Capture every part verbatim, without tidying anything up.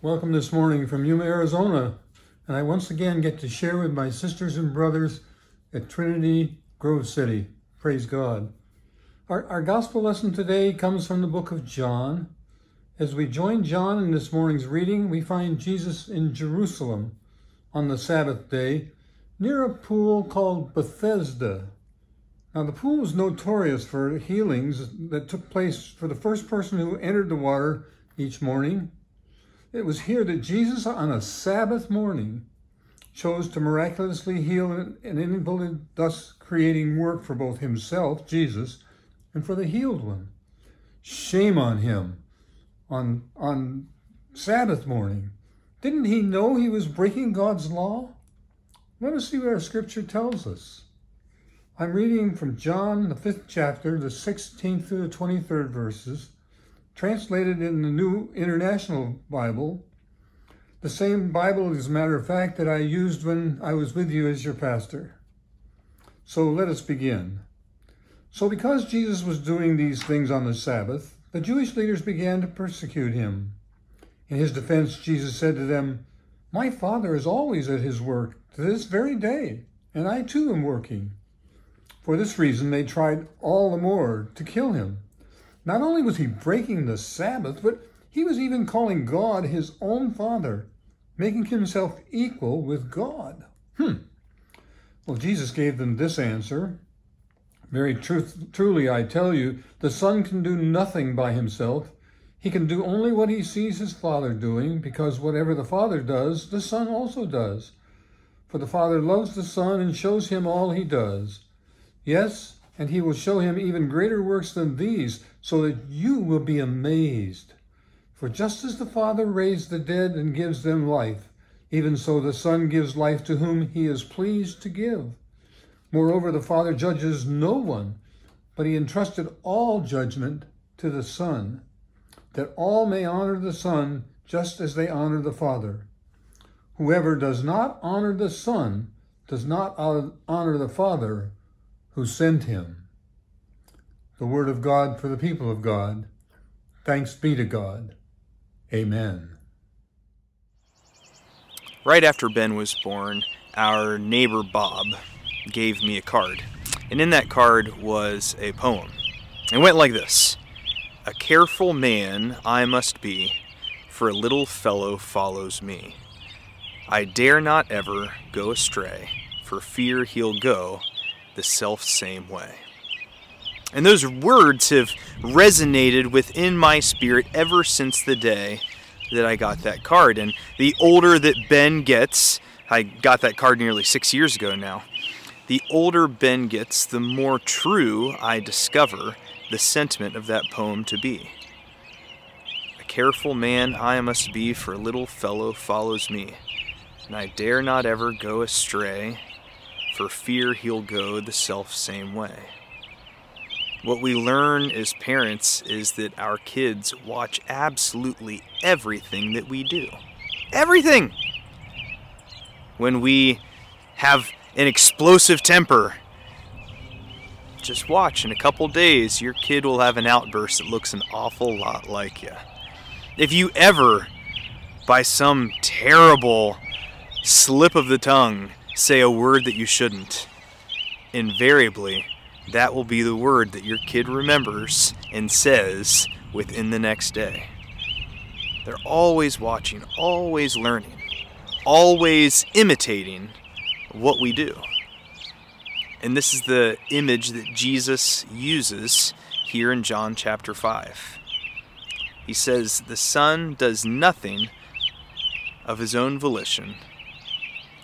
Welcome this morning from Yuma, Arizona, and I once again get to share with my sisters and brothers at Trinity Grove City. Praise God. Our, our gospel lesson today comes from the book of John. As we join John in this morning's reading, we find Jesus in Jerusalem on the Sabbath day near a pool called Bethesda. Now, the pool was notorious for healings that took place for the first person who entered the water each morning. It was here that Jesus, on a Sabbath morning, chose to miraculously heal an invalid, thus creating work for both himself, Jesus, and for the healed one. Shame on him on, on Sabbath morning. Didn't he know he was breaking God's law? Let us see what our scripture tells us. I'm reading from John, the fifth chapter, the sixteenth through the twenty-third verses, translated in the New International Bible, the same Bible, as a matter of fact, that I used when I was with you as your pastor. So let us begin. So because Jesus was doing these things on the Sabbath, the Jewish leaders began to persecute him. In his defense, Jesus said to them, "My Father is always at his work to this very day, and I too am working." For this reason, they tried all the more to kill him. Not only was he breaking the Sabbath, but he was even calling God his own Father, making himself equal with God. Hmm. Well, Jesus gave them this answer. Very truth, truly, I tell you, the Son can do nothing by himself. He can do only what he sees his Father doing, because whatever the Father does, the Son also does. For the Father loves the Son and shows him all he does. Yes, and he will show him even greater works than these, so that you will be amazed. For just as the Father raised the dead and gives them life, even so the Son gives life to whom he is pleased to give. Moreover, the Father judges no one, but he entrusted all judgment to the Son, that all may honor the Son just as they honor the Father. Whoever does not honor the Son does not honor the Father who sent him. The word of God for the people of God. Thanks be to God. Amen. Right after Ben was born, our neighbor Bob gave me a card. And in that card was a poem. It went like this. A careful man I must be, for a little fellow follows me. I dare not ever go astray, for fear he'll go the self-same way. And those words have resonated within my spirit ever since the day that I got that card. And the older that Ben gets, I got that card nearly six years ago now, the older Ben gets, the more true I discover the sentiment of that poem to be. A careful man I must be, for a little fellow follows me, and I dare not ever go astray, for fear he'll go the self-same way. What we learn as parents is that our kids watch absolutely everything that we do. Everything! When we have an explosive temper, just watch, in a couple days your kid will have an outburst that looks an awful lot like you. If you ever, by some terrible slip of the tongue, say a word that you shouldn't, invariably, that will be the word that your kid remembers and says within the next day. They're always watching, always learning, always imitating what we do. And this is the image that Jesus uses here in John chapter five. He says, the Son does nothing of his own volition,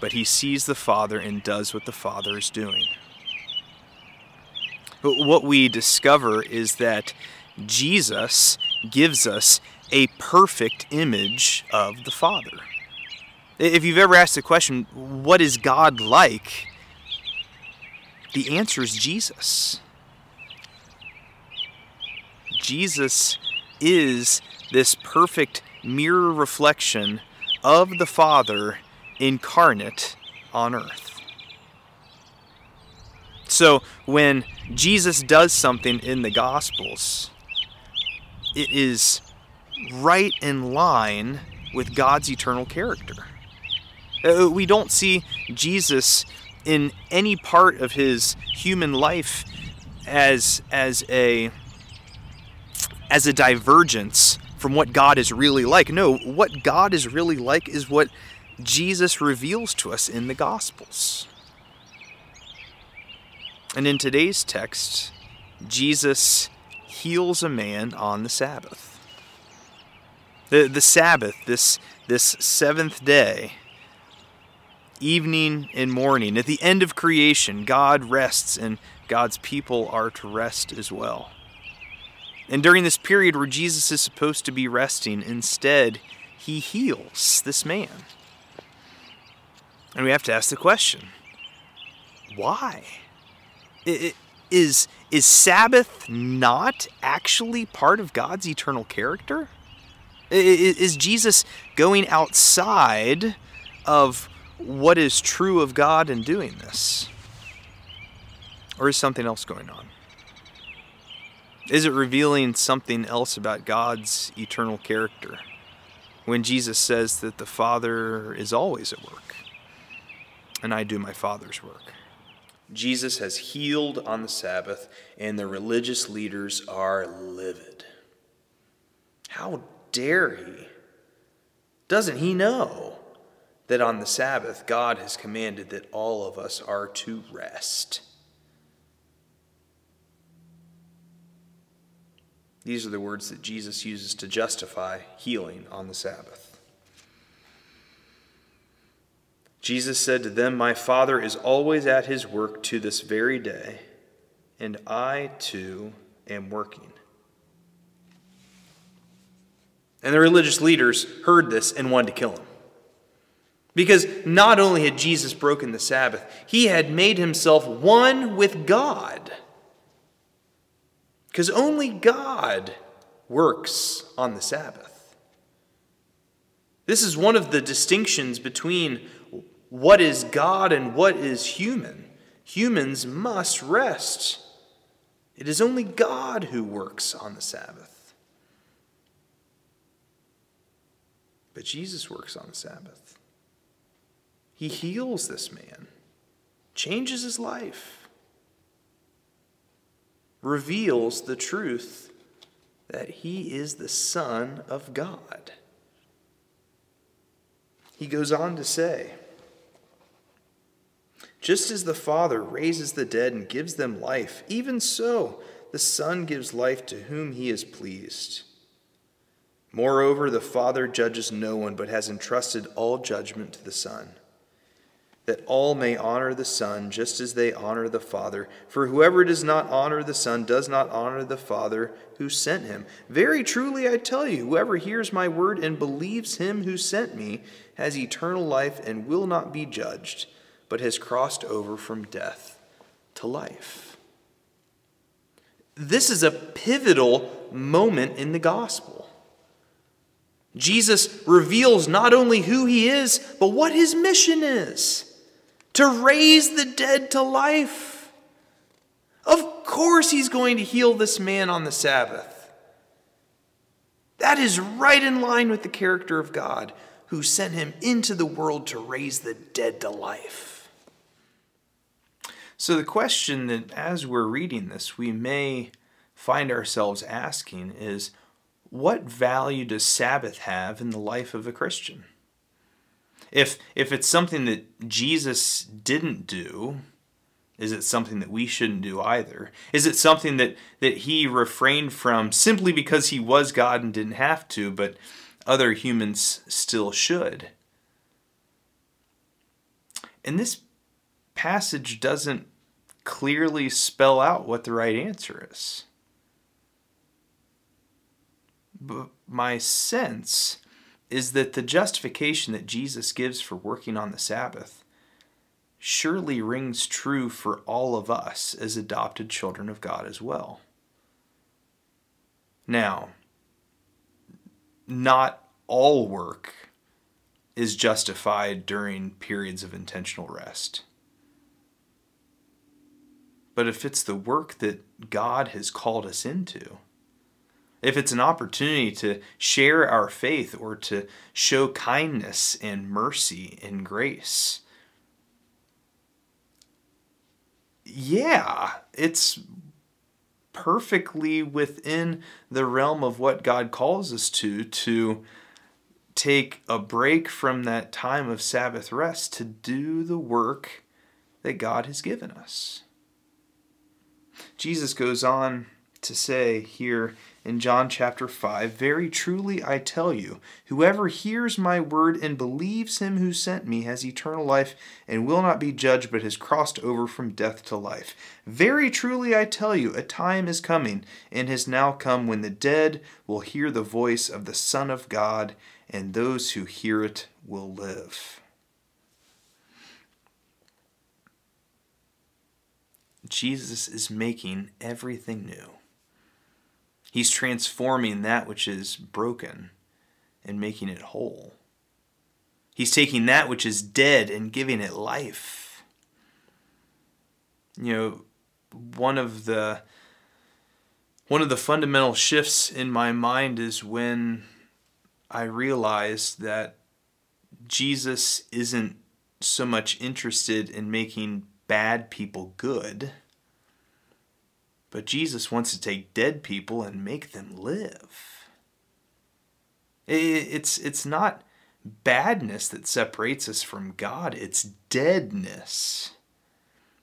but he sees the Father and does what the Father is doing. But what we discover is that Jesus gives us a perfect image of the Father. If you've ever asked the question, what is God like? The answer is Jesus. Jesus is this perfect mirror reflection of the Father incarnate on earth. So when Jesus does something in the Gospels, it is right in line with God's eternal character. Uh, we don't see Jesus in any part of his human life as as a as a divergence from what God is really like. No, what God is really like is what Jesus reveals to us in the Gospels. And in today's text, Jesus heals a man on the Sabbath. The, the Sabbath, this, this seventh day, evening and morning, at the end of creation, God rests and God's people are to rest as well. And during this period where Jesus is supposed to be resting, instead, he heals this man. And we have to ask the question, why? It, is, is Sabbath not actually part of God's eternal character? Is, is Jesus going outside of what is true of God in doing this? Or is something else going on? Is it revealing something else about God's eternal character when Jesus says that the Father is always at work and I do my Father's work? Jesus has healed on the Sabbath and the religious leaders are livid. How dare he? Doesn't he know that on the Sabbath God has commanded that all of us are to rest? These are the words that Jesus uses to justify healing on the Sabbath. Jesus said to them, "My Father is always at his work to this very day, and I too am working." And the religious leaders heard this and wanted to kill him. Because not only had Jesus broken the Sabbath, he had made himself one with God. Because only God works on the Sabbath. This is one of the distinctions between what is God and what is human. Humans must rest. It is only God who works on the Sabbath. But Jesus works on the Sabbath. He heals this man, changes his life, reveals the truth that he is the Son of God. He goes on to say, "Just as the Father raises the dead and gives them life, even so the Son gives life to whom he is pleased. Moreover, the Father judges no one, but has entrusted all judgment to the Son, that all may honor the Son just as they honor the Father. For whoever does not honor the Son does not honor the Father who sent him. Very truly I tell you, whoever hears my word and believes him who sent me has eternal life and will not be judged, but has crossed over from death to life." This is a pivotal moment in the gospel. Jesus reveals not only who he is, but what his mission is. To raise the dead to life. Of course he's going to heal this man on the Sabbath. That is right in line with the character of God, who sent him into the world to raise the dead to life. So the question that as we're reading this we may find ourselves asking is, what value does Sabbath have in the life of a Christian? If if it's something that Jesus didn't do, is it something that we shouldn't do either? Is it something that, that he refrained from simply because he was God and didn't have to, but other humans still should? And this passage doesn't clearly spell out what the right answer is. But my sense is that the justification that Jesus gives for working on the Sabbath surely rings true for all of us as adopted children of God as well. Now, not all work is justified during periods of intentional rest. But if it's the work that God has called us into, if it's an opportunity to share our faith or to show kindness and mercy and grace, yeah, it's perfectly within the realm of what God calls us to, to take a break from that time of Sabbath rest to do the work that God has given us. Jesus goes on to say here in John chapter five, "Very truly I tell you, whoever hears my word and believes him who sent me has eternal life and will not be judged, but has crossed over from death to life. Very truly I tell you, a time is coming and has now come when the dead will hear the voice of the Son of God, and those who hear it will live." Jesus is making everything new. He's transforming that which is broken and making it whole. He's taking that which is dead and giving it life. You know, one of the one of the fundamental shifts in my mind is when I realized that Jesus isn't so much interested in making bad people good, but Jesus wants to take dead people and make them live. It's, it's not badness that separates us from God, it's deadness.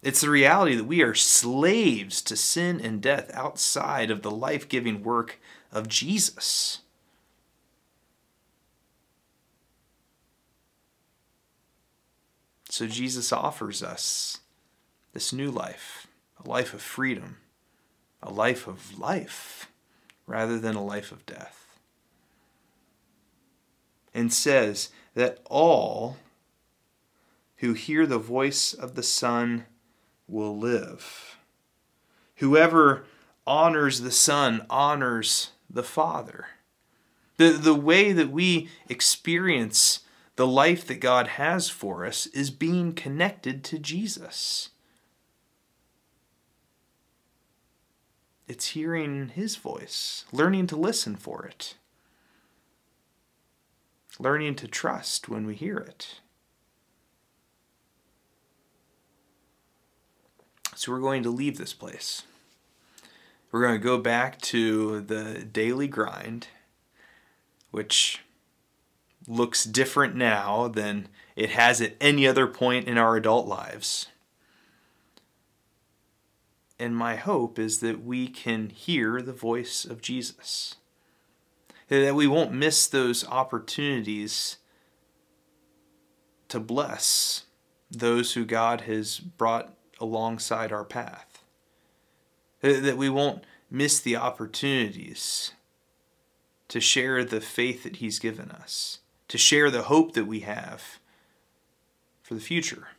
It's the reality that we are slaves to sin and death outside of the life-giving work of Jesus. So Jesus offers us this new life, a life of freedom, a life of life, rather than a life of death. And says that all who hear the voice of the Son will live. Whoever honors the Son honors the Father. The, the way that we experience the life that God has for us is being connected to Jesus. It's hearing his voice, learning to listen for it, learning to trust when we hear it. So we're going to leave this place. We're going to go back to the daily grind, which looks different now than it has at any other point in our adult lives. And my hope is that we can hear the voice of Jesus, that we won't miss those opportunities to bless those who God has brought alongside our path, that we won't miss the opportunities to share the faith that he's given us, to share the hope that we have for the future,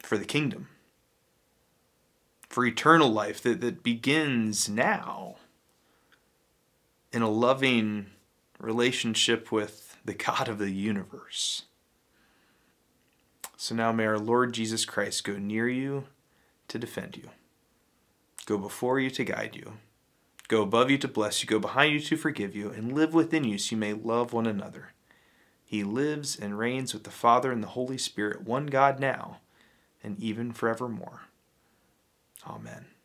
for the kingdom, for eternal life that, that begins now in a loving relationship with the God of the universe. So now may our Lord Jesus Christ go near you to defend you, go before you to guide you, go above you to bless you, go behind you to forgive you, and live within you so you may love one another. He lives and reigns with the Father and the Holy Spirit, one God now and even forevermore. Amen.